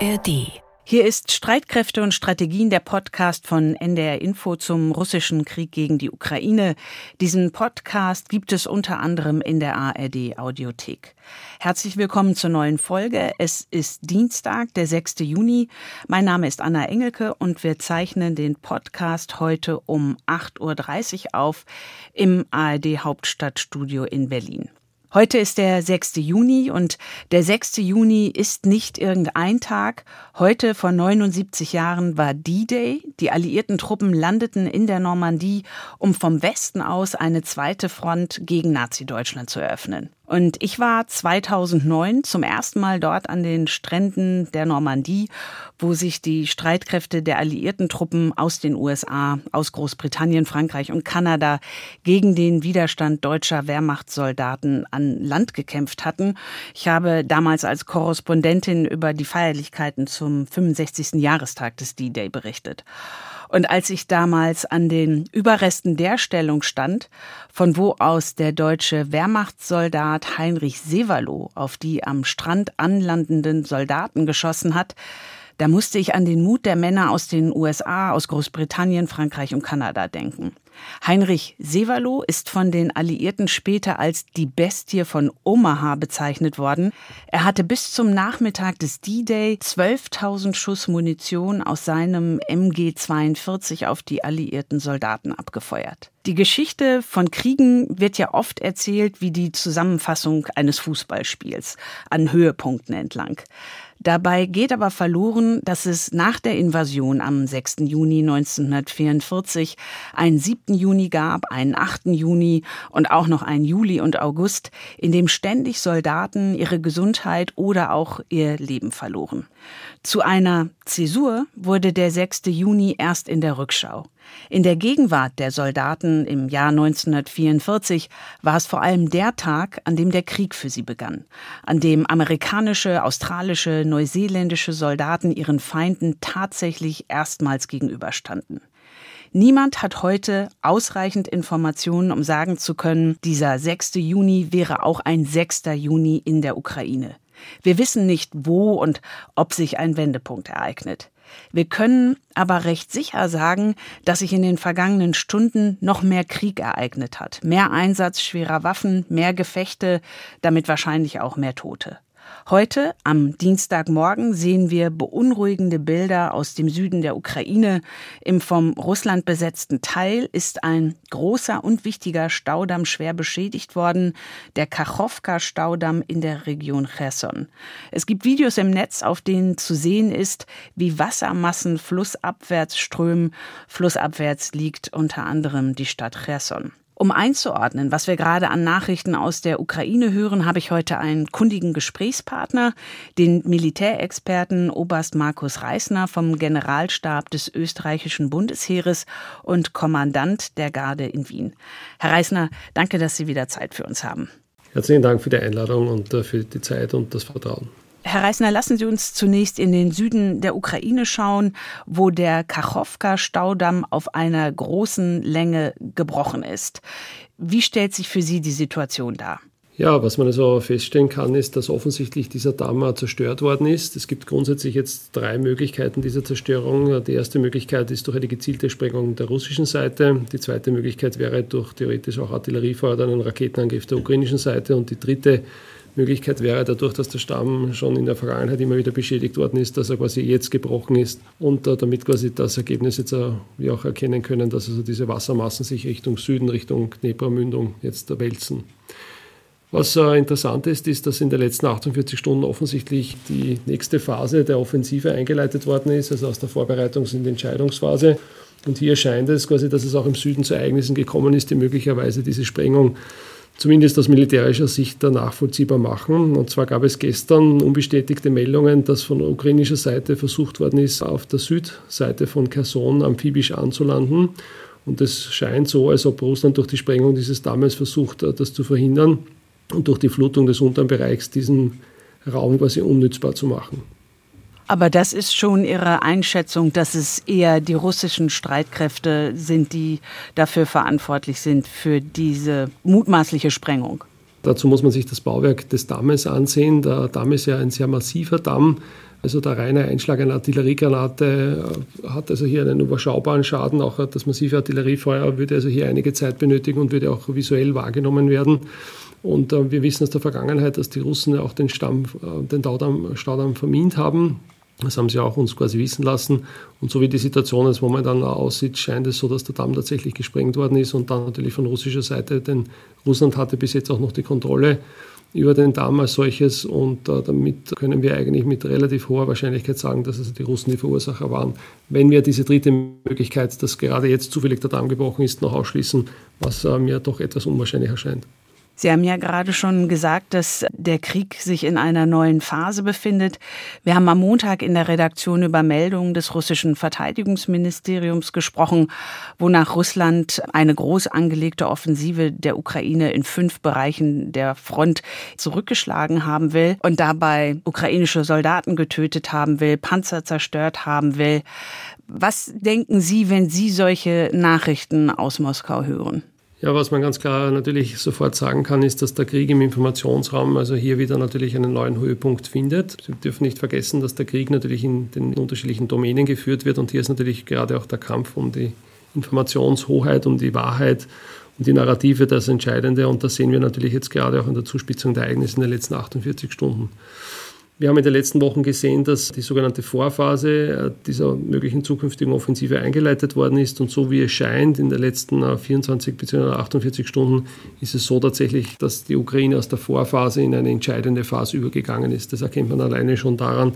ARD. Hier ist Streitkräfte und Strategien, der Podcast von NDR Info zum russischen Krieg gegen die Ukraine. Diesen Podcast gibt es unter anderem in der ARD Audiothek. Herzlich willkommen zur neuen Folge. Es ist Dienstag, der 6. Juni. Mein Name ist Anna Engelke und wir zeichnen den Podcast heute um 8.30 Uhr auf im ARD Hauptstadtstudio in Berlin. Heute ist der 6. Juni und der 6. Juni ist nicht irgendein Tag. Heute vor 79 Jahren war D-Day. Die alliierten Truppen landeten in der Normandie, um vom Westen aus eine zweite Front gegen Nazi-Deutschland zu eröffnen. Und ich war 2009 zum ersten Mal dort an den Stränden der Normandie, wo sich die Streitkräfte der alliierten Truppen aus den USA, aus Großbritannien, Frankreich und Kanada gegen den Widerstand deutscher Wehrmachtssoldaten an Land gekämpft hatten. Ich habe damals als Korrespondentin über die Feierlichkeiten zum 65. Jahrestag des D-Day berichtet. Und als ich damals an den Überresten der Stellung stand, von wo aus der deutsche Wehrmachtssoldat Heinrich Severloh auf die am Strand anlandenden Soldaten geschossen hat, da musste ich an den Mut der Männer aus den USA, aus Großbritannien, Frankreich und Kanada denken. Heinrich Severloh ist von den Alliierten später als die Bestie von Omaha bezeichnet worden. Er hatte bis zum Nachmittag des D-Day 12.000 Schuss Munition aus seinem MG 42 auf die alliierten Soldaten abgefeuert. Die Geschichte von Kriegen wird ja oft erzählt wie die Zusammenfassung eines Fußballspiels, an Höhepunkten entlang. Dabei geht aber verloren, dass es nach der Invasion am 6. Juni 1944 einen 7. Juni gab, einen 8. Juni und auch noch einen Juli und August, in dem ständig Soldaten ihre Gesundheit oder auch ihr Leben verloren. Zu einer Zäsur wurde der 6. Juni erst in der Rückschau. In der Gegenwart der Soldaten im Jahr 1944 war es vor allem der Tag, an dem der Krieg für sie begann, an dem amerikanische, australische, neuseeländische Soldaten ihren Feinden tatsächlich erstmals gegenüberstanden. Niemand hat heute ausreichend Informationen, um sagen zu können, dieser 6. Juni wäre auch ein 6. Juni in der Ukraine. Wir wissen nicht, wo und ob sich ein Wendepunkt ereignet. Wir können aber recht sicher sagen, dass sich in den vergangenen Stunden noch mehr Krieg ereignet hat. Mehr Einsatz schwerer Waffen, mehr Gefechte, damit wahrscheinlich auch mehr Tote. Heute, am Dienstagmorgen, sehen wir beunruhigende Bilder aus dem Süden der Ukraine. Im vom Russland besetzten Teil ist ein großer und wichtiger Staudamm schwer beschädigt worden, der Kachowka-Staudamm in der Region Cherson. Es gibt Videos im Netz, auf denen zu sehen ist, wie Wassermassen flussabwärts strömen. Flussabwärts liegt unter anderem die Stadt Cherson. Um einzuordnen, was wir gerade an Nachrichten aus der Ukraine hören, habe ich heute einen kundigen Gesprächspartner, den Militärexperten Oberst Markus Reisner vom Generalstab des österreichischen Bundesheeres und Kommandant der Garde in Wien. Herr Reisner, danke, dass Sie wieder Zeit für uns haben. Herzlichen Dank für die Einladung und für die Zeit und das Vertrauen. Herr Reisner, lassen Sie uns zunächst in den Süden der Ukraine schauen, wo der Kachowka-Staudamm auf einer großen Länge gebrochen ist. Wie stellt sich für Sie die Situation dar? Ja, was man also feststellen kann, ist, dass offensichtlich dieser Damm zerstört worden ist. Es gibt grundsätzlich jetzt drei Möglichkeiten dieser Zerstörung. Die erste Möglichkeit ist durch eine gezielte Sprengung der russischen Seite. Die zweite Möglichkeit wäre durch theoretisch auch Artilleriefeuer, einen Raketenangriff der ukrainischen Seite. Und die dritte Möglichkeit wäre dadurch, dass der Stamm schon in der Vergangenheit immer wieder beschädigt worden ist, dass er quasi jetzt gebrochen ist und damit quasi das Ergebnis jetzt wir auch erkennen können, dass also diese Wassermassen sich Richtung Süden, Richtung Dnepr-Mündung jetzt wälzen. Was interessant ist, ist, dass in den letzten 48 Stunden offensichtlich die nächste Phase der Offensive eingeleitet worden ist, also aus der Vorbereitungs- in die Entscheidungsphase. Und hier scheint es quasi, dass es auch im Süden zu Ereignissen gekommen ist, die möglicherweise diese Sprengung zumindest aus militärischer Sicht nachvollziehbar machen. Und zwar gab es gestern unbestätigte Meldungen, dass von ukrainischer Seite versucht worden ist, auf der Südseite von Cherson amphibisch anzulanden. Und es scheint so, als ob Russland durch die Sprengung dieses Dammes versucht, das zu verhindern und durch die Flutung des unteren Bereichs diesen Raum quasi unnützbar zu machen. Aber das ist schon Ihre Einschätzung, dass es eher die russischen Streitkräfte sind, die dafür verantwortlich sind für diese mutmaßliche Sprengung? Dazu muss man sich das Bauwerk des Dammes ansehen. Der Damm ist ja ein sehr massiver Damm. Also der reine Einschlag einer Artilleriegranate hat also hier einen überschaubaren Schaden. Auch das massive Artilleriefeuer würde also hier einige Zeit benötigen und würde auch visuell wahrgenommen werden. Und wir wissen aus der Vergangenheit, dass die Russen auch den Staudamm vermint haben. Das haben sie auch uns quasi wissen lassen. Und so wie die Situation jetzt momentan aussieht, scheint es so, dass der Damm tatsächlich gesprengt worden ist und dann natürlich von russischer Seite, denn Russland hatte bis jetzt auch noch die Kontrolle über den Damm als solches, und damit können wir eigentlich mit relativ hoher Wahrscheinlichkeit sagen, dass also die Russen die Verursacher waren. Wenn wir diese dritte Möglichkeit, dass gerade jetzt zufällig der Damm gebrochen ist, noch ausschließen, was mir doch etwas unwahrscheinlich erscheint. Sie haben ja gerade schon gesagt, dass der Krieg sich in einer neuen Phase befindet. Wir haben am Montag in der Redaktion über Meldungen des russischen Verteidigungsministeriums gesprochen, wonach Russland eine groß angelegte Offensive der Ukraine in 5 Bereichen der Front zurückgeschlagen haben will und dabei ukrainische Soldaten getötet haben will, Panzer zerstört haben will. Was denken Sie, wenn Sie solche Nachrichten aus Moskau hören? Ja, was man ganz klar natürlich sofort sagen kann, ist, dass der Krieg im Informationsraum also hier wieder natürlich einen neuen Höhepunkt findet. Sie dürfen nicht vergessen, dass der Krieg natürlich in den unterschiedlichen Domänen geführt wird, und hier ist natürlich gerade auch der Kampf um die Informationshoheit, um die Wahrheit und die Narrative das Entscheidende, und das sehen wir natürlich jetzt gerade auch in der Zuspitzung der Ereignisse in den letzten 48 Stunden. Wir haben in den letzten Wochen gesehen, dass die sogenannte Vorphase dieser möglichen zukünftigen Offensive eingeleitet worden ist, und so wie es scheint, in den letzten 24 bis 48 Stunden ist es so tatsächlich, dass die Ukraine aus der Vorphase in eine entscheidende Phase übergegangen ist. Das erkennt man alleine schon daran,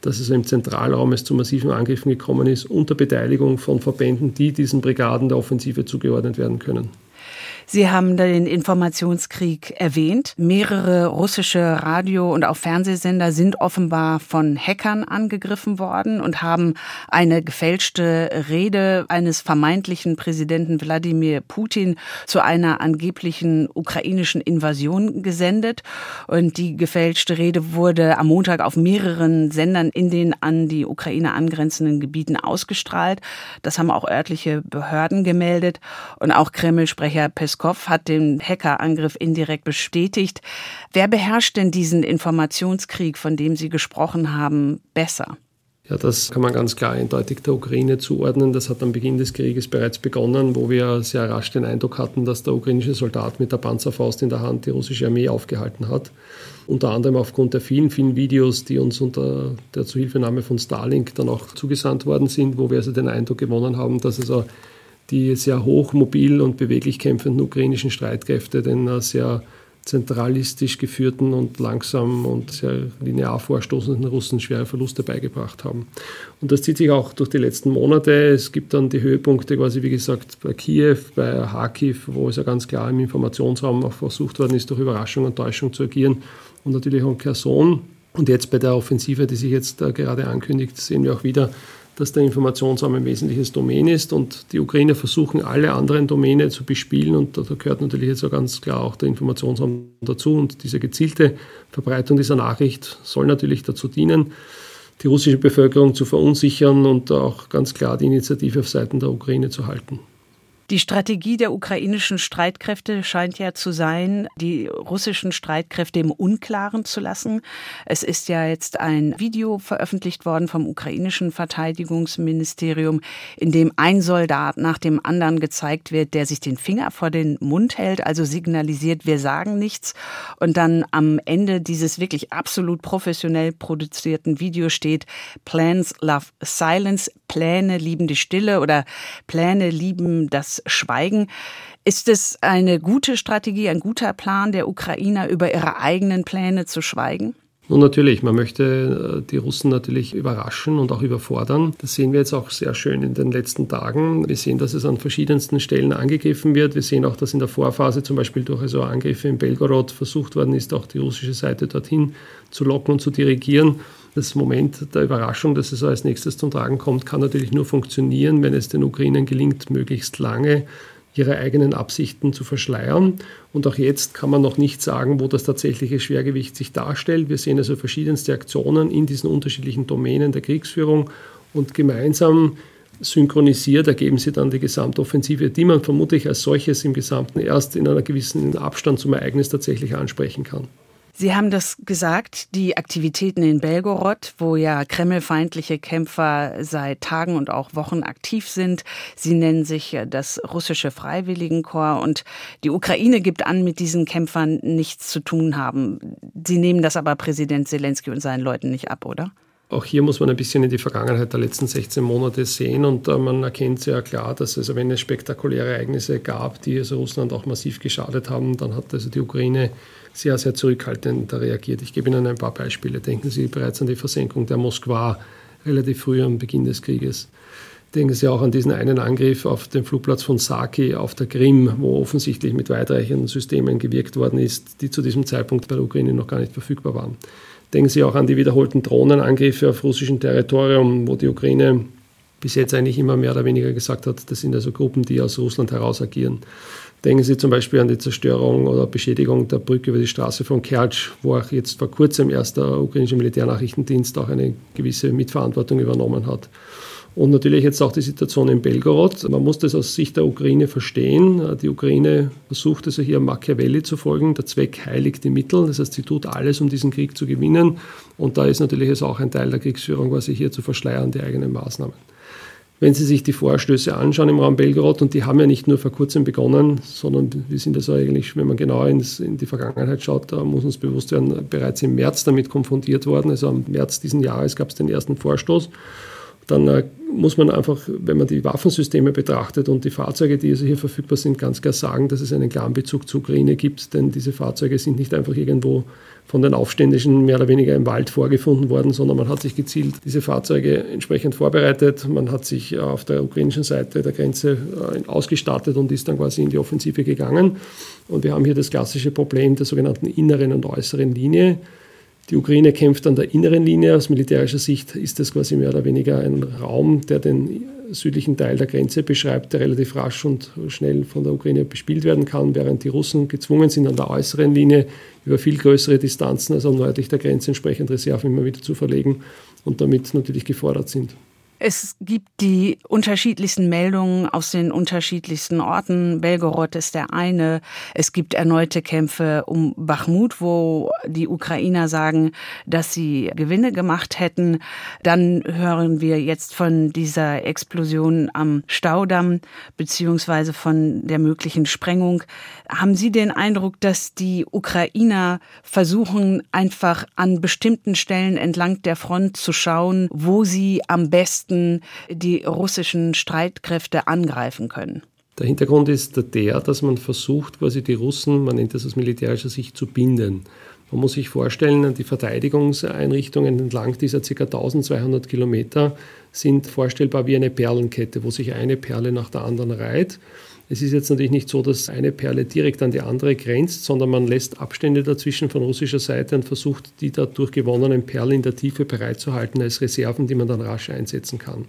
dass es im Zentralraum zu massiven Angriffen gekommen ist, unter Beteiligung von Verbänden, die diesen Brigaden der Offensive zugeordnet werden können. Sie haben den Informationskrieg erwähnt. Mehrere russische Radio- und auch Fernsehsender sind offenbar von Hackern angegriffen worden und haben eine gefälschte Rede eines vermeintlichen Präsidenten Wladimir Putin zu einer angeblichen ukrainischen Invasion gesendet. Und die gefälschte Rede wurde am Montag auf mehreren Sendern in den an die Ukraine angrenzenden Gebieten ausgestrahlt. Das haben auch örtliche Behörden gemeldet. Und auch Kreml-Sprecher Peskov hat den Hackerangriff indirekt bestätigt. Wer beherrscht denn diesen Informationskrieg, von dem Sie gesprochen haben, besser? Ja, das kann man ganz klar eindeutig der Ukraine zuordnen. Das hat am Beginn des Krieges bereits begonnen, wo wir sehr rasch den Eindruck hatten, dass der ukrainische Soldat mit der Panzerfaust in der Hand die russische Armee aufgehalten hat. Unter anderem aufgrund der vielen, vielen Videos, die uns unter der Zuhilfenahme von Starlink dann auch zugesandt worden sind, wo wir also den Eindruck gewonnen haben, dass also die sehr hoch, mobil und beweglich kämpfenden ukrainischen Streitkräfte den sehr zentralistisch geführten und langsam und sehr linear vorstoßenden Russen schwere Verluste beigebracht haben. Und das zieht sich auch durch die letzten Monate. Es gibt dann die Höhepunkte quasi, wie gesagt, bei Kiew, bei Kharkiv, wo es ja ganz klar im Informationsraum auch versucht worden ist, durch Überraschung und Täuschung zu agieren, und natürlich auch in Kherson. Und jetzt bei der Offensive, die sich jetzt gerade ankündigt, sehen wir auch wieder, dass der Informationsraum ein wesentliches Domain ist, und die Ukrainer versuchen, alle anderen Domäne zu bespielen, und da gehört natürlich jetzt auch ganz klar auch der Informationsraum dazu, und diese gezielte Verbreitung dieser Nachricht soll natürlich dazu dienen, die russische Bevölkerung zu verunsichern und auch ganz klar die Initiative auf Seiten der Ukraine zu halten. Die Strategie der ukrainischen Streitkräfte scheint ja zu sein, die russischen Streitkräfte im Unklaren zu lassen. Es ist ja jetzt ein Video veröffentlicht worden vom ukrainischen Verteidigungsministerium, in dem ein Soldat nach dem anderen gezeigt wird, der sich den Finger vor den Mund hält, also signalisiert, wir sagen nichts. Und dann am Ende dieses wirklich absolut professionell produzierten Videos steht, Plans love silence, Pläne lieben die Stille oder Pläne lieben das Schweigen. Ist es eine gute Strategie, ein guter Plan der Ukrainer, über ihre eigenen Pläne zu schweigen? Nun natürlich, man möchte die Russen natürlich überraschen und auch überfordern. Das sehen wir jetzt auch sehr schön in den letzten Tagen. Wir sehen, dass es an verschiedensten Stellen angegriffen wird. Wir sehen auch, dass in der Vorphase zum Beispiel durch also Angriffe in Belgorod versucht worden ist, auch die russische Seite dorthin zu locken und zu dirigieren. Das Moment der Überraschung, dass es als nächstes zum Tragen kommt, kann natürlich nur funktionieren, wenn es den Ukrainern gelingt, möglichst lange ihre eigenen Absichten zu verschleiern. Und auch jetzt kann man noch nicht sagen, wo das tatsächliche Schwergewicht sich darstellt. Wir sehen also verschiedenste Aktionen in diesen unterschiedlichen Domänen der Kriegsführung, und gemeinsam synchronisiert, ergeben sie dann die Gesamtoffensive, die man vermutlich als solches im Gesamten erst in einem gewissen Abstand zum Ereignis tatsächlich ansprechen kann. Sie haben das gesagt, die Aktivitäten in Belgorod, wo ja kremlfeindliche Kämpfer seit Tagen und auch Wochen aktiv sind. Sie nennen sich das russische Freiwilligenkorps und die Ukraine gibt an, mit diesen Kämpfern nichts zu tun haben. Sie nehmen das aber Präsident Selenskyj und seinen Leuten nicht ab, oder? Auch hier muss man ein bisschen in die Vergangenheit der letzten 16 Monate sehen und man erkennt sehr klar, dass also wenn es spektakuläre Ereignisse gab, die also Russland auch massiv geschadet haben, dann hat also die Ukraine sehr, sehr zurückhaltend reagiert. Ich gebe Ihnen ein paar Beispiele. Denken Sie bereits an die Versenkung der Moskwa relativ früh am Beginn des Krieges. Denken Sie auch an diesen einen Angriff auf den Flugplatz von Saki auf der Krim, wo offensichtlich mit weitreichenden Systemen gewirkt worden ist, die zu diesem Zeitpunkt bei der Ukraine noch gar nicht verfügbar waren. Denken Sie auch an die wiederholten Drohnenangriffe auf russischem Territorium, wo die Ukraine bis jetzt eigentlich immer mehr oder weniger gesagt hat, das sind also Gruppen, die aus Russland heraus agieren. Denken Sie zum Beispiel an die Zerstörung oder Beschädigung der Brücke über die Straße von Kertsch, wo auch jetzt vor kurzem erst der ukrainische Militärnachrichtendienst auch eine gewisse Mitverantwortung übernommen hat. Und natürlich jetzt auch die Situation in Belgorod. Man muss das aus Sicht der Ukraine verstehen. Die Ukraine versucht also hier Machiavelli zu folgen. Der Zweck heiligt die Mittel. Das heißt, sie tut alles, um diesen Krieg zu gewinnen. Und da ist natürlich also auch ein Teil der Kriegsführung, was sie hier zu verschleiern, die eigenen Maßnahmen. Wenn Sie sich die Vorstöße anschauen im Raum Belgorod, und die haben ja nicht nur vor kurzem begonnen, sondern wir sind also eigentlich, wenn man genau in die Vergangenheit schaut, da muss uns bewusst werden, bereits im März damit konfrontiert worden. Also im März diesen Jahres gab es den ersten Vorstoß. Dann muss man einfach, wenn man die Waffensysteme betrachtet und die Fahrzeuge, die also hier verfügbar sind, ganz klar sagen, dass es einen klaren Bezug zur Ukraine gibt, denn diese Fahrzeuge sind nicht einfach irgendwo von den Aufständischen mehr oder weniger im Wald vorgefunden worden, sondern man hat sich gezielt diese Fahrzeuge entsprechend vorbereitet, man hat sich auf der ukrainischen Seite der Grenze ausgestattet und ist dann quasi in die Offensive gegangen. Und wir haben hier das klassische Problem der sogenannten inneren und äußeren Linie. Die Ukraine kämpft an der inneren Linie. Aus militärischer Sicht ist das quasi mehr oder weniger ein Raum, der den südlichen Teil der Grenze beschreibt, der relativ rasch und schnell von der Ukraine bespielt werden kann, während die Russen gezwungen sind, an der äußeren Linie über viel größere Distanzen, also nördlich der Grenze, entsprechend Reserven immer wieder zu verlegen und damit natürlich gefordert sind. Es gibt die unterschiedlichsten Meldungen aus den unterschiedlichsten Orten. Belgorod ist der eine. Es gibt erneute Kämpfe um Bachmut, wo die Ukrainer sagen, dass sie Gewinne gemacht hätten. Dann hören wir jetzt von dieser Explosion am Staudamm beziehungsweise von der möglichen Sprengung. Haben Sie den Eindruck, dass die Ukrainer versuchen, einfach an bestimmten Stellen entlang der Front zu schauen, wo sie am besten die russischen Streitkräfte angreifen können? Der Hintergrund ist der, dass man versucht, quasi die Russen, man nennt das aus militärischer Sicht, zu binden. Man muss sich vorstellen, die Verteidigungseinrichtungen entlang dieser ca. 1200 Kilometer sind vorstellbar wie eine Perlenkette, wo sich eine Perle nach der anderen reiht. Es ist jetzt natürlich nicht so, dass eine Perle direkt an die andere grenzt, sondern man lässt Abstände dazwischen von russischer Seite und versucht, die dadurch gewonnenen Perlen in der Tiefe bereitzuhalten als Reserven, die man dann rasch einsetzen kann.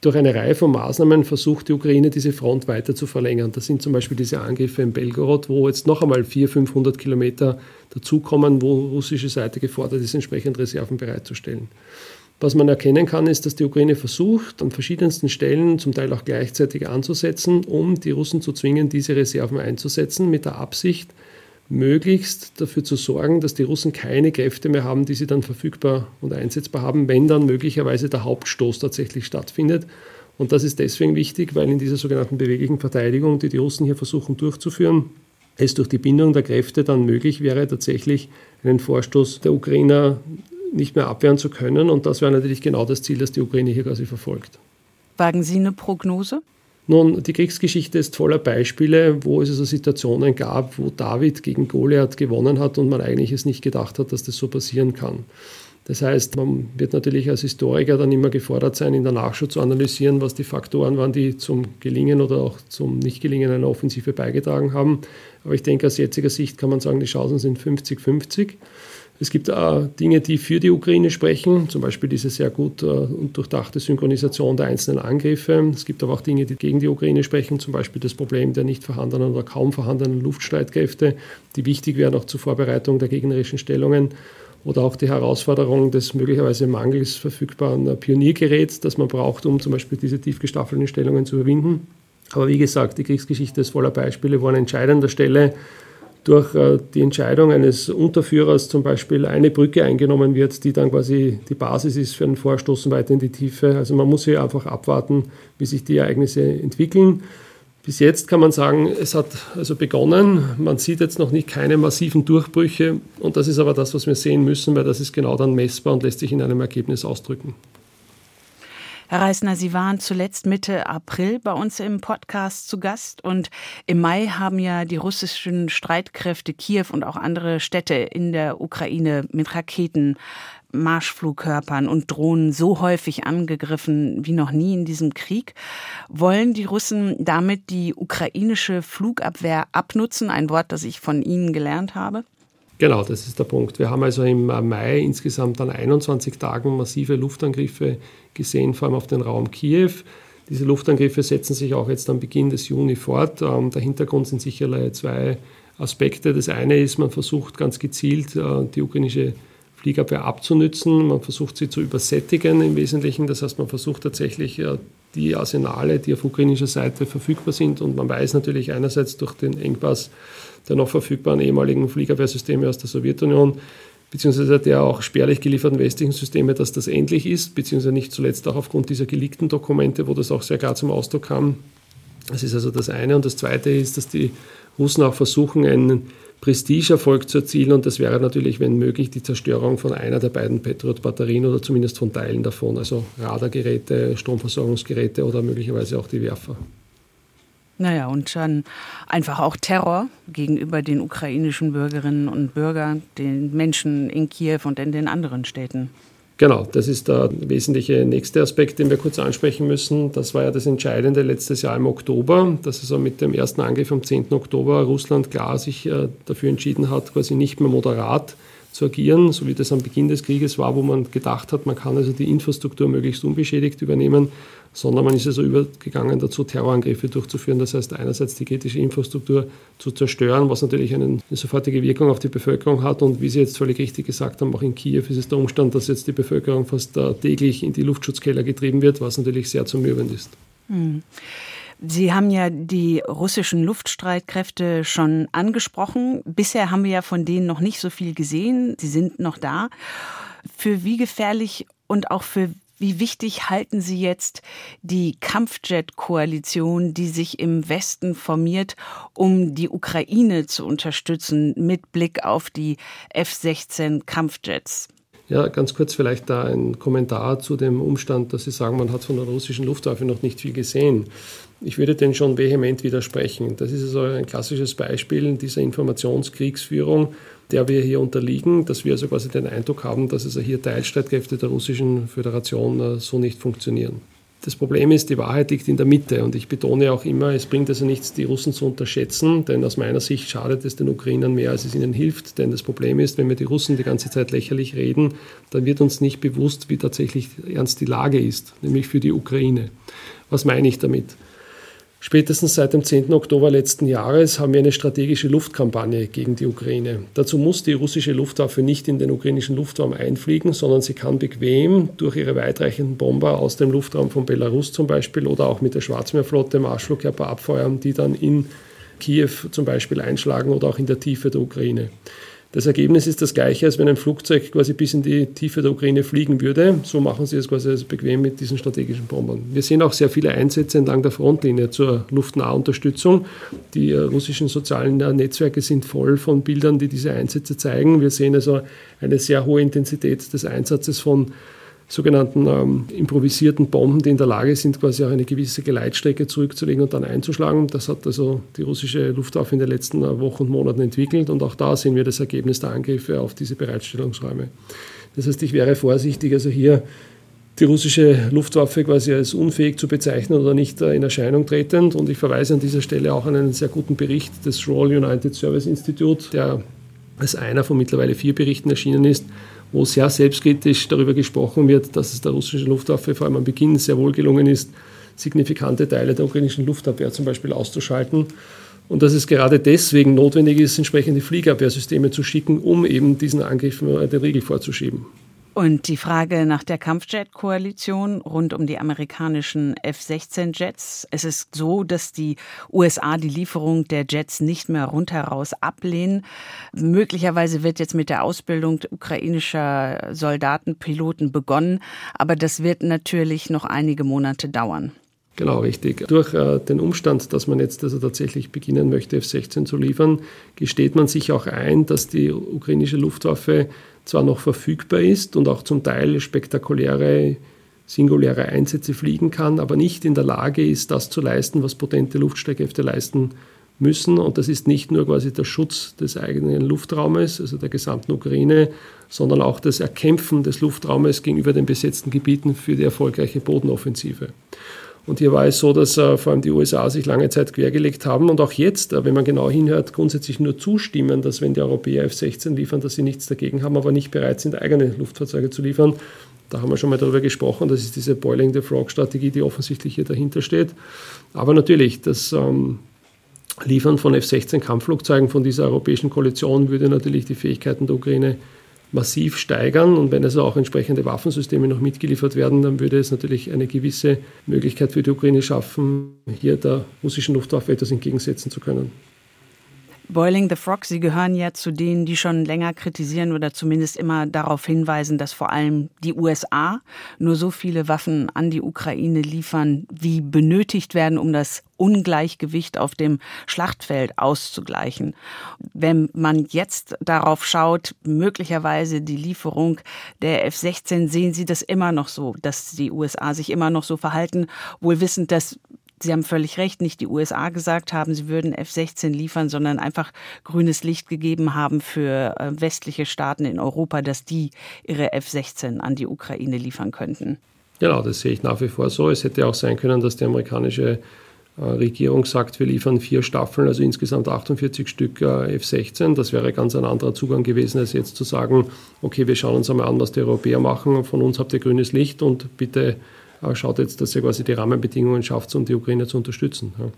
Durch eine Reihe von Maßnahmen versucht die Ukraine, diese Front weiter zu verlängern. Das sind zum Beispiel diese Angriffe in Belgorod, wo jetzt noch einmal 400-500 Kilometer dazukommen, wo russische Seite gefordert ist, entsprechend Reserven bereitzustellen. Was man erkennen kann, ist, dass die Ukraine versucht, an verschiedensten Stellen, zum Teil auch gleichzeitig anzusetzen, um die Russen zu zwingen, diese Reserven einzusetzen, mit der Absicht, möglichst dafür zu sorgen, dass die Russen keine Kräfte mehr haben, die sie dann verfügbar und einsetzbar haben, wenn dann möglicherweise der Hauptstoß tatsächlich stattfindet. Und das ist deswegen wichtig, weil in dieser sogenannten beweglichen Verteidigung, die die Russen hier versuchen durchzuführen, es durch die Bindung der Kräfte dann möglich wäre, tatsächlich einen Vorstoß der Ukrainer nicht mehr abwehren zu können. Und das wäre natürlich genau das Ziel, das die Ukraine hier quasi verfolgt. Wagen Sie eine Prognose? Nun, die Kriegsgeschichte ist voller Beispiele, wo es also Situationen gab, wo David gegen Goliath gewonnen hat und man eigentlich es nicht gedacht hat, dass das so passieren kann. Das heißt, man wird natürlich als Historiker dann immer gefordert sein, in der Nachschau zu analysieren, was die Faktoren waren, die zum Gelingen oder auch zum Nichtgelingen einer Offensive beigetragen haben. Aber ich denke, aus jetziger Sicht kann man sagen, die Chancen sind 50-50. Es gibt Dinge, die für die Ukraine sprechen, zum Beispiel diese sehr gut und durchdachte Synchronisation der einzelnen Angriffe. Es gibt aber auch Dinge, die gegen die Ukraine sprechen, zum Beispiel das Problem der nicht vorhandenen oder kaum vorhandenen Luftstreitkräfte, die wichtig wären auch zur Vorbereitung der gegnerischen Stellungen. oder auch die Herausforderung des möglicherweise mangels verfügbaren Pioniergeräts, das man braucht, um zum Beispiel diese tief gestaffelten Stellungen zu überwinden. Aber wie gesagt, die Kriegsgeschichte ist voller Beispiele, wo an entscheidender Stelle durch die Entscheidung eines Unterführers zum Beispiel eine Brücke eingenommen wird, die dann quasi die Basis ist für einen Vorstoßen weiter in die Tiefe. Also man muss hier einfach abwarten, wie sich die Ereignisse entwickeln. Bis jetzt kann man sagen, es hat also begonnen. Man sieht jetzt noch nicht keine massiven Durchbrüche. Und das ist aber das, was wir sehen müssen, weil das ist genau dann messbar und lässt sich in einem Ergebnis ausdrücken. Herr Reisner, Sie waren zuletzt Mitte April bei uns im Podcast zu Gast und im Mai haben ja die russischen Streitkräfte Kiew und auch andere Städte in der Ukraine mit Raketen, Marschflugkörpern und Drohnen so häufig angegriffen wie noch nie in diesem Krieg. Wollen die Russen damit die ukrainische Flugabwehr abnutzen? Ein Wort, das ich von Ihnen gelernt habe. Genau, das ist der Punkt. Wir haben also im Mai insgesamt an 21 Tagen massive Luftangriffe gesehen, vor allem auf den Raum Kiew. Diese Luftangriffe setzen sich auch jetzt am Beginn des Juni fort. Der Hintergrund sind sicherlich zwei Aspekte. Das eine ist, man versucht ganz gezielt, die ukrainische Fliegerabwehr abzunützen. Man versucht, sie zu übersättigen im Wesentlichen. Das heißt, man versucht tatsächlich, die Arsenale, die auf ukrainischer Seite verfügbar sind. Und man weiß natürlich einerseits durch den Engpass der noch verfügbaren ehemaligen Fliegerabwehrsysteme aus der Sowjetunion, beziehungsweise der auch spärlich gelieferten westlichen Systeme, dass das endlich ist, beziehungsweise nicht zuletzt auch aufgrund dieser geleakten Dokumente, wo das auch sehr klar zum Ausdruck kam. Das ist also das eine. Und das zweite ist, dass die Russen auch versuchen, einen Prestigeerfolg zu erzielen. Und das wäre natürlich, wenn möglich, die Zerstörung von einer der beiden Patriot-Batterien oder zumindest von Teilen davon, also Radargeräte, Stromversorgungsgeräte oder möglicherweise auch die Werfer. Naja, und dann einfach auch Terror gegenüber den ukrainischen Bürgerinnen und Bürgern, den Menschen in Kiew und in den anderen Städten. Genau, das ist der wesentliche nächste Aspekt, den wir kurz ansprechen müssen. Das war ja das Entscheidende letztes Jahr im Oktober, dass also mit dem ersten Angriff am 10. Oktober Russland klar sich dafür entschieden hat, quasi nicht mehr moderat zu agieren, so wie das am Beginn des Krieges war, wo man gedacht hat, man kann also die Infrastruktur möglichst unbeschädigt übernehmen, sondern man ist also übergegangen dazu, Terrorangriffe durchzuführen. Das heißt, einerseits die kritische Infrastruktur zu zerstören, was natürlich eine sofortige Wirkung auf die Bevölkerung hat. Und wie Sie jetzt völlig richtig gesagt haben, auch in Kiew ist es der Umstand, dass jetzt die Bevölkerung fast täglich in die Luftschutzkeller getrieben wird, was natürlich sehr zumürbend ist. Mhm. Sie haben ja die russischen Luftstreitkräfte schon angesprochen. Bisher haben wir ja von denen noch nicht so viel gesehen. Sie sind noch da. Für wie gefährlich und auch für wie wichtig halten Sie jetzt die Kampfjet-Koalition, die sich im Westen formiert, um die Ukraine zu unterstützen mit Blick auf die F-16-Kampfjets? Ja, ganz kurz vielleicht da ein Kommentar zu dem Umstand, dass Sie sagen, man hat von der russischen Luftwaffe noch nicht viel gesehen. Ich würde dem schon vehement widersprechen. Das ist also ein klassisches Beispiel dieser Informationskriegsführung, der wir hier unterliegen, dass wir also quasi den Eindruck haben, dass also hier Teilstreitkräfte der Russischen Föderation so nicht funktionieren. Das Problem ist, die Wahrheit liegt in der Mitte und ich betone auch immer, es bringt also nichts, die Russen zu unterschätzen, denn aus meiner Sicht schadet es den Ukrainern mehr, als es ihnen hilft, denn das Problem ist, wenn wir die Russen die ganze Zeit lächerlich reden, dann wird uns nicht bewusst, wie tatsächlich ernst die Lage ist, nämlich für die Ukraine. Was meine ich damit? Spätestens seit dem 10. Oktober letzten Jahres haben wir eine strategische Luftkampagne gegen die Ukraine. Dazu muss die russische Luftwaffe nicht in den ukrainischen Luftraum einfliegen, sondern sie kann bequem durch ihre weitreichenden Bomber aus dem Luftraum von Belarus zum Beispiel oder auch mit der Schwarzmeerflotte Marschflugkörper abfeuern, die dann in Kiew zum Beispiel einschlagen oder auch in der Tiefe der Ukraine. Das Ergebnis ist das gleiche, als wenn ein Flugzeug quasi bis in die Tiefe der Ukraine fliegen würde. So machen sie es quasi also bequem mit diesen strategischen Bombern. Wir sehen auch sehr viele Einsätze entlang der Frontlinie zur Luftnahunterstützung. Die russischen sozialen Netzwerke sind voll von Bildern, die diese Einsätze zeigen. Wir sehen also eine sehr hohe Intensität des Einsatzes von sogenannten improvisierten Bomben, die in der Lage sind, quasi auch eine gewisse Geleitstrecke zurückzulegen und dann einzuschlagen. Das hat also die russische Luftwaffe in den letzten Wochen und Monaten entwickelt und auch da sehen wir das Ergebnis der Angriffe auf diese Bereitstellungsräume. Das heißt, ich wäre vorsichtig, also hier die russische Luftwaffe quasi als unfähig zu bezeichnen oder nicht in Erscheinung tretend und ich verweise an dieser Stelle auch an einen sehr guten Bericht des Royal United Service Institute, der als einer von mittlerweile 4 Berichten erschienen ist, wo sehr selbstkritisch darüber gesprochen wird, dass es der russischen Luftwaffe vor allem am Beginn sehr wohl gelungen ist, signifikante Teile der ukrainischen Luftabwehr zum Beispiel auszuschalten. und dass es gerade deswegen notwendig ist, entsprechende Fliegerabwehrsysteme zu schicken, um eben diesen Angriffen den Riegel vorzuschieben. Und die Frage nach der Kampfjet-Koalition rund um die amerikanischen F-16-Jets. Es ist so, dass die USA die Lieferung der Jets nicht mehr rundheraus ablehnen. Möglicherweise wird jetzt mit der Ausbildung ukrainischer Soldaten, Piloten begonnen. Aber das wird natürlich noch einige Monate dauern. Genau, richtig. Durch den Umstand, dass man jetzt also tatsächlich beginnen möchte, F-16 zu liefern, gesteht man sich auch ein, dass die ukrainische Luftwaffe zwar noch verfügbar ist und auch zum Teil spektakuläre, singuläre Einsätze fliegen kann, aber nicht in der Lage ist, das zu leisten, was potente Luftstreitkräfte leisten müssen. Und das ist nicht nur quasi der Schutz des eigenen Luftraumes, also der gesamten Ukraine, sondern auch das Erkämpfen des Luftraumes gegenüber den besetzten Gebieten für die erfolgreiche Bodenoffensive. Und hier war es so, dass vor allem die USA sich lange Zeit quergelegt haben und auch jetzt, wenn man genau hinhört, grundsätzlich nur zustimmen, dass wenn die Europäer F-16 liefern, dass sie nichts dagegen haben, aber nicht bereit sind, eigene Luftfahrzeuge zu liefern. Da haben wir schon mal darüber gesprochen, das ist diese Boiling-the-Frog-Strategie, die offensichtlich hier dahinter steht. Aber natürlich, das Liefern von F-16-Kampfflugzeugen von dieser europäischen Koalition würde natürlich die Fähigkeiten der Ukraine massiv steigern, und wenn also auch entsprechende Waffensysteme noch mitgeliefert werden, dann würde es natürlich eine gewisse Möglichkeit für die Ukraine schaffen, hier der russischen Luftwaffe etwas entgegensetzen zu können. Boiling the Frog, Sie gehören ja zu denen, die schon länger kritisieren oder zumindest immer darauf hinweisen, dass vor allem die USA nur so viele Waffen an die Ukraine liefern, wie benötigt werden, um das Ungleichgewicht auf dem Schlachtfeld auszugleichen. Wenn man jetzt darauf schaut, möglicherweise die Lieferung der F-16, sehen Sie das immer noch so, dass die USA sich immer noch so verhalten, wohl wissend, dass Sie haben völlig recht, nicht die USA gesagt haben, sie würden F-16 liefern, sondern einfach grünes Licht gegeben haben für westliche Staaten in Europa, dass die ihre F-16 an die Ukraine liefern könnten. Genau, das sehe ich nach wie vor so. Es hätte auch sein können, dass die amerikanische Regierung sagt, wir liefern 4 Staffeln, also insgesamt 48 Stück F-16. Das wäre ganz ein anderer Zugang gewesen, als jetzt zu sagen, okay, wir schauen uns einmal an, was die Europäer machen. Von uns habt ihr grünes Licht und bitte schaut jetzt, dass ihr quasi die Rahmenbedingungen schafft, um die Ukraine zu unterstützen. Ja.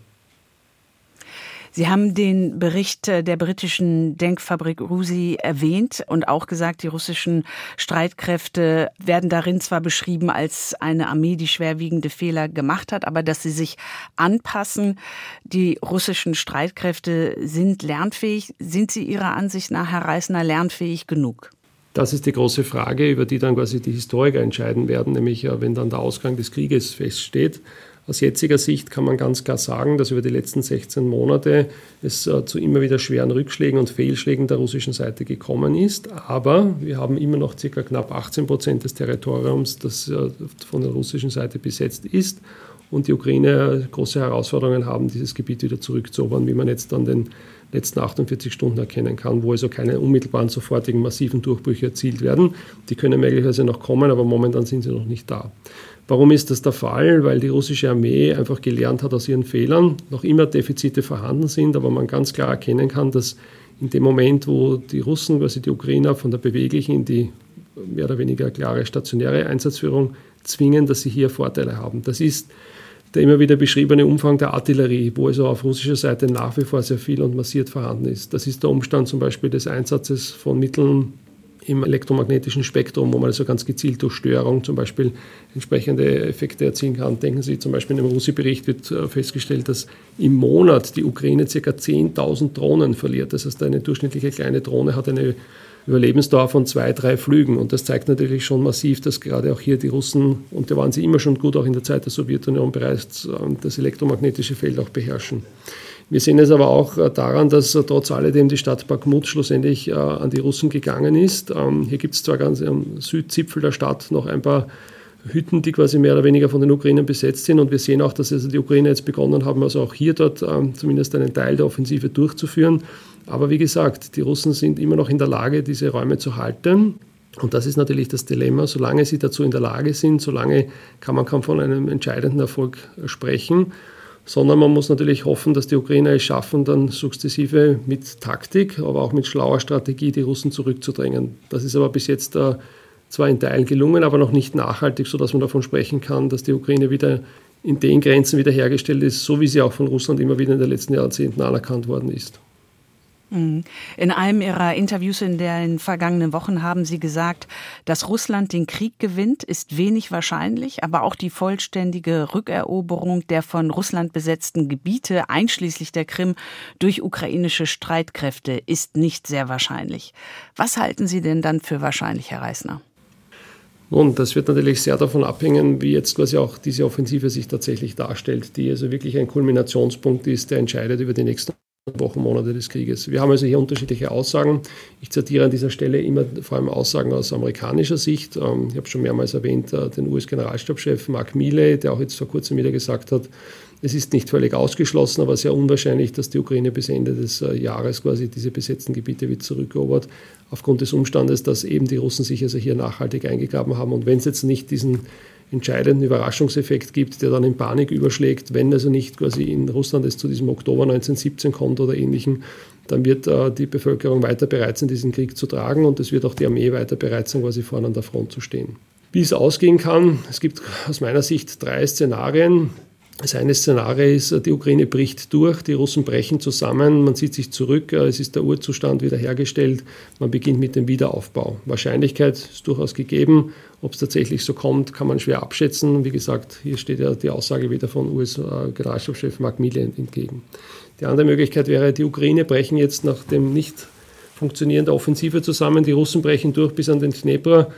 Sie haben den Bericht der britischen Denkfabrik Rusi erwähnt und auch gesagt, die russischen Streitkräfte werden darin zwar beschrieben als eine Armee, die schwerwiegende Fehler gemacht hat, aber dass sie sich anpassen. Die russischen Streitkräfte sind lernfähig. Sind sie Ihrer Ansicht nach, Herr Reisner, lernfähig genug? Das ist die große Frage, über die dann quasi die Historiker entscheiden werden, nämlich wenn dann der Ausgang des Krieges feststeht. Aus jetziger Sicht kann man ganz klar sagen, dass über die letzten 16 Monate es zu immer wieder schweren Rückschlägen und Fehlschlägen der russischen Seite gekommen ist. Aber wir haben immer noch ca. knapp 18% des Territoriums, das von der russischen Seite besetzt ist. Und die Ukraine große Herausforderungen haben, dieses Gebiet wieder zurückzuerobern, wie man jetzt an den letzten 48 Stunden erkennen kann, wo also keine unmittelbaren, sofortigen, massiven Durchbrüche erzielt werden. Die können möglicherweise noch kommen, aber momentan sind sie noch nicht da. Warum ist das der Fall? Weil die russische Armee einfach gelernt hat aus ihren Fehlern, noch immer Defizite vorhanden sind, aber man ganz klar erkennen kann, dass in dem Moment, wo die Russen, quasi die Ukrainer, von der beweglichen in die mehr oder weniger klare stationäre Einsatzführung zwingen, dass sie hier Vorteile haben. Das ist der immer wieder beschriebene Umfang der Artillerie, wo also auf russischer Seite nach wie vor sehr viel und massiert vorhanden ist. Das ist der Umstand zum Beispiel des Einsatzes von Mitteln im elektromagnetischen Spektrum, wo man also ganz gezielt durch Störung zum Beispiel entsprechende Effekte erzielen kann. Denken Sie zum Beispiel, in dem Russi-Bericht wird festgestellt, dass im Monat die Ukraine ca. 10.000 Drohnen verliert. Das heißt, eine durchschnittliche kleine Drohne hat eine Überlebensdauer von 2-3 Flügen. Und das zeigt natürlich schon massiv, dass gerade auch hier die Russen, und da waren sie immer schon gut, auch in der Zeit der Sowjetunion bereits, das elektromagnetische Feld auch beherrschen. Wir sehen es aber auch daran, dass trotz alledem die Stadt Bakhmut schlussendlich an die Russen gegangen ist. Hier gibt es zwar ganz am Südzipfel der Stadt noch ein paar Hütten, die quasi mehr oder weniger von den Ukrainern besetzt sind. Und wir sehen auch, dass also die Ukrainer jetzt begonnen haben, also auch hier dort zumindest einen Teil der Offensive durchzuführen. Aber wie gesagt, die Russen sind immer noch in der Lage, diese Räume zu halten. Und das ist natürlich das Dilemma. Solange sie dazu in der Lage sind, solange kann man kaum von einem entscheidenden Erfolg sprechen. Sondern man muss natürlich hoffen, dass die Ukrainer es schaffen, dann sukzessive mit Taktik, aber auch mit schlauer Strategie die Russen zurückzudrängen. Das ist aber bis jetzt zwar in Teilen gelungen, aber noch nicht nachhaltig, sodass man davon sprechen kann, dass die Ukraine wieder in den Grenzen wiederhergestellt ist, so wie sie auch von Russland immer wieder in den letzten Jahrzehnten anerkannt worden ist. In einem Ihrer Interviews in den vergangenen Wochen haben Sie gesagt, dass Russland den Krieg gewinnt, ist wenig wahrscheinlich, aber auch die vollständige Rückeroberung der von Russland besetzten Gebiete, einschließlich der Krim, durch ukrainische Streitkräfte ist nicht sehr wahrscheinlich. Was halten Sie denn dann für wahrscheinlich, Herr Reisner? Nun, das wird natürlich sehr davon abhängen, wie jetzt quasi auch diese Offensive sich tatsächlich darstellt, die also wirklich ein Kulminationspunkt ist, der entscheidet über die nächsten Wochen, Monate des Krieges. Wir haben also hier unterschiedliche Aussagen. Ich zitiere an dieser Stelle immer vor allem Aussagen aus amerikanischer Sicht. Ich habe schon mehrmals erwähnt, den US-Generalstabschef Mark Milley, der auch jetzt vor kurzem wieder gesagt hat, es ist nicht völlig ausgeschlossen, aber sehr unwahrscheinlich, dass die Ukraine bis Ende des Jahres quasi diese besetzten Gebiete wieder zurückerobert, aufgrund des Umstandes, dass eben die Russen sich also hier nachhaltig eingegraben haben. Und wenn es jetzt nicht diesen entscheidenden Überraschungseffekt gibt, der dann in Panik überschlägt, wenn also nicht quasi in Russland es zu diesem Oktober 1917 kommt oder Ähnlichem, dann wird die Bevölkerung weiter bereit sein, diesen Krieg zu tragen, und es wird auch die Armee weiter bereit sein, quasi vorne an der Front zu stehen. Wie es ausgehen kann, es gibt aus meiner Sicht 3 Szenarien. Das eine Szenario ist, die Ukraine bricht durch, die Russen brechen zusammen, man zieht sich zurück, es ist der Urzustand wiederhergestellt, man beginnt mit dem Wiederaufbau. Wahrscheinlichkeit ist durchaus gegeben. Ob es tatsächlich so kommt, kann man schwer abschätzen. Wie gesagt, hier steht ja die Aussage wieder von US-Generalstabschef Mark Milley entgegen. Die andere Möglichkeit wäre, die Ukraine brechen jetzt nach dem nicht Funktionieren der Offensive zusammen, die Russen brechen durch bis an den Dnepr.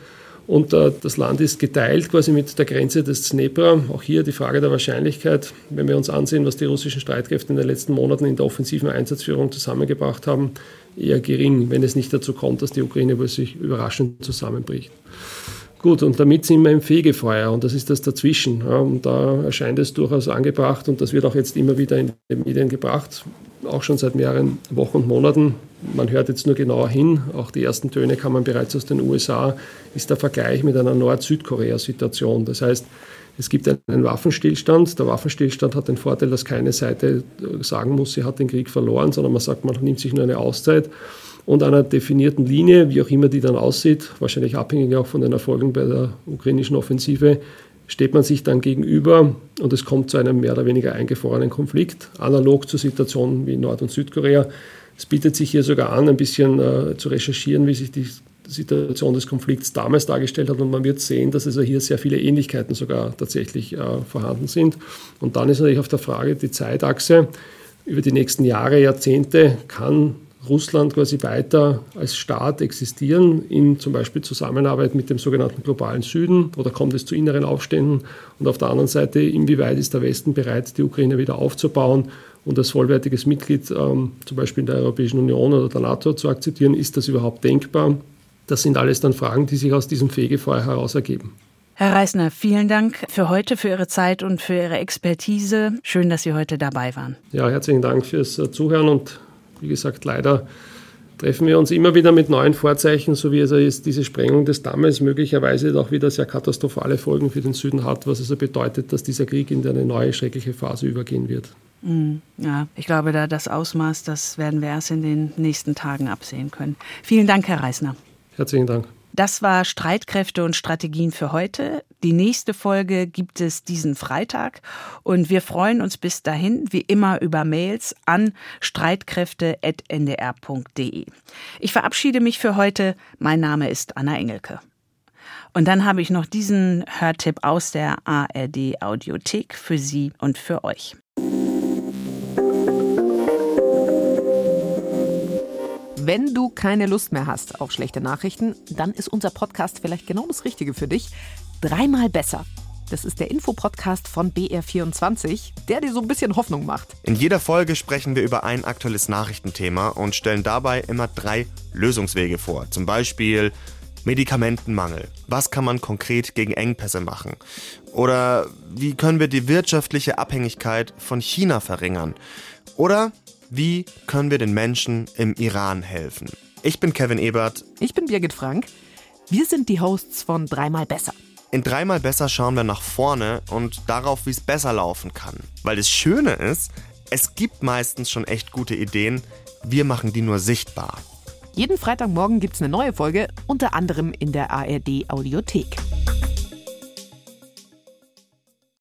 Und das Land ist geteilt quasi mit der Grenze des Dnepr. Auch hier die Frage der Wahrscheinlichkeit. Wenn wir uns ansehen, was die russischen Streitkräfte in den letzten Monaten in der offensiven Einsatzführung zusammengebracht haben, eher gering, wenn es nicht dazu kommt, dass die Ukraine sich überraschend zusammenbricht. Gut, und damit sind wir im Fegefeuer, und das ist das Dazwischen. Ja, und da erscheint es durchaus angebracht, und das wird auch jetzt immer wieder in den Medien gebracht, auch schon seit mehreren Wochen und Monaten. Man hört jetzt nur genauer hin, auch die ersten Töne kann man bereits aus den USA, ist der Vergleich mit einer Nord-Südkorea-Situation. Das heißt, es gibt einen Waffenstillstand. Der Waffenstillstand hat den Vorteil, dass keine Seite sagen muss, sie hat den Krieg verloren, sondern man sagt, man nimmt sich nur eine Auszeit. Und einer definierten Linie, wie auch immer die dann aussieht, wahrscheinlich abhängig auch von den Erfolgen bei der ukrainischen Offensive, steht man sich dann gegenüber, und es kommt zu einem mehr oder weniger eingefrorenen Konflikt, analog zur Situation wie in Nord- und Südkorea. Es bietet sich hier sogar an, ein bisschen zu recherchieren, wie sich die Situation des Konflikts damals dargestellt hat, und man wird sehen, dass also hier sehr viele Ähnlichkeiten sogar tatsächlich vorhanden sind. Und dann ist natürlich auf der Frage die Zeitachse. Über die nächsten Jahre, Jahrzehnte kann Russland quasi weiter als Staat existieren, in zum Beispiel Zusammenarbeit mit dem sogenannten globalen Süden, oder kommt es zu inneren Aufständen? Und auf der anderen Seite, inwieweit ist der Westen bereit, die Ukraine wieder aufzubauen und als vollwertiges Mitglied zum Beispiel in der Europäischen Union oder der NATO zu akzeptieren? Ist das überhaupt denkbar? Das sind alles dann Fragen, die sich aus diesem Fegefeuer heraus ergeben. Herr Reisner, vielen Dank für heute, für Ihre Zeit und für Ihre Expertise. Schön, dass Sie heute dabei waren. Ja, herzlichen Dank fürs Zuhören, und wie gesagt, leider treffen wir uns immer wieder mit neuen Vorzeichen, so wie also jetzt diese Sprengung des Dammes möglicherweise auch wieder sehr katastrophale Folgen für den Süden hat, was also bedeutet, dass dieser Krieg in eine neue schreckliche Phase übergehen wird. Ja, ich glaube, das Ausmaß, das werden wir erst in den nächsten Tagen absehen können. Vielen Dank, Herr Reisner. Herzlichen Dank. Das war Streitkräfte und Strategien für heute. Die nächste Folge gibt es diesen Freitag, und wir freuen uns bis dahin wie immer über Mails an streitkräfte@ndr.de. Ich verabschiede mich für heute. Mein Name ist Anna Engelke. Und dann habe ich noch diesen Hörtipp aus der ARD Audiothek für Sie und für euch. Wenn du keine Lust mehr hast auf schlechte Nachrichten, dann ist unser Podcast vielleicht genau das Richtige für dich. Dreimal besser. Das ist der Infopodcast von BR24, der dir so ein bisschen Hoffnung macht. In jeder Folge sprechen wir über ein aktuelles Nachrichtenthema und stellen dabei immer 3 Lösungswege vor. Zum Beispiel Medikamentenmangel. Was kann man konkret gegen Engpässe machen? Oder wie können wir die wirtschaftliche Abhängigkeit von China verringern? Oder wie können wir den Menschen im Iran helfen? Ich bin Kevin Ebert. Ich bin Birgit Frank. Wir sind die Hosts von Dreimal besser. In Dreimal besser schauen wir nach vorne und darauf, wie es besser laufen kann. Weil das Schöne ist, es gibt meistens schon echt gute Ideen. Wir machen die nur sichtbar. Jeden Freitagmorgen gibt's eine neue Folge, unter anderem in der ARD Audiothek.